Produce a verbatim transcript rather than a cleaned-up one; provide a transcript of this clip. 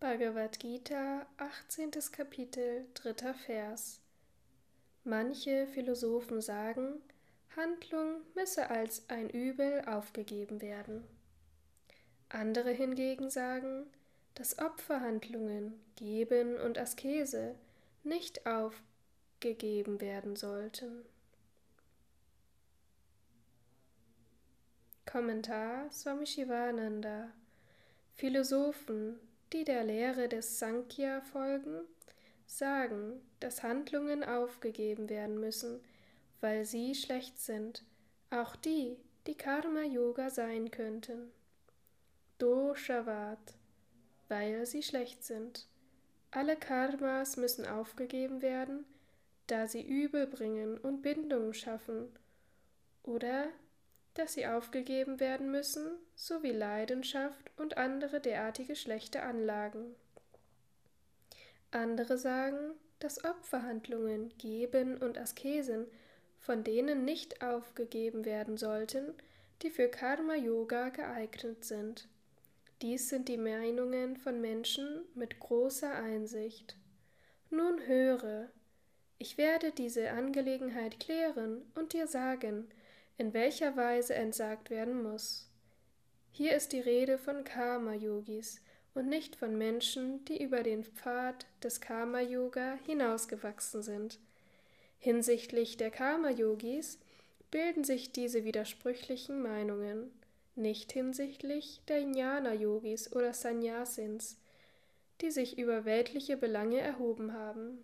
Bhagavad Gita, achtzehntes Kapitel, dritter Vers. Manche Philosophen sagen, Handlung müsse als ein Übel aufgegeben werden. Andere hingegen sagen, dass Opferhandlungen, Geben und Askese nicht aufgegeben werden sollten. Kommentar Swami Sivananda. Philosophen, die der Lehre des Sankhya folgen, sagen, dass Handlungen aufgegeben werden müssen, weil sie schlecht sind, auch die, die Karma-Yoga sein könnten. Doshavat, weil sie schlecht sind. Alle Karmas müssen aufgegeben werden, da sie Übel bringen und Bindungen schaffen, oder dass sie aufgegeben werden müssen, sowie Leidenschaft und andere derartige schlechte Anlagen. Andere sagen, dass Opferhandlungen, Geben und Askesen, von denen nicht aufgegeben werden sollten, die für Karma-Yoga geeignet sind. Dies sind die Meinungen von Menschen mit großer Einsicht. Nun höre, ich werde diese Angelegenheit klären und dir sagen, in welcher Weise entsagt werden muss. Hier ist die Rede von Karma-Yogis und nicht von Menschen, die über den Pfad des Karma-Yoga hinausgewachsen sind. Hinsichtlich der Karma-Yogis bilden sich diese widersprüchlichen Meinungen, nicht hinsichtlich der Jnana-Yogis oder Sannyasins, die sich über weltliche Belange erhoben haben.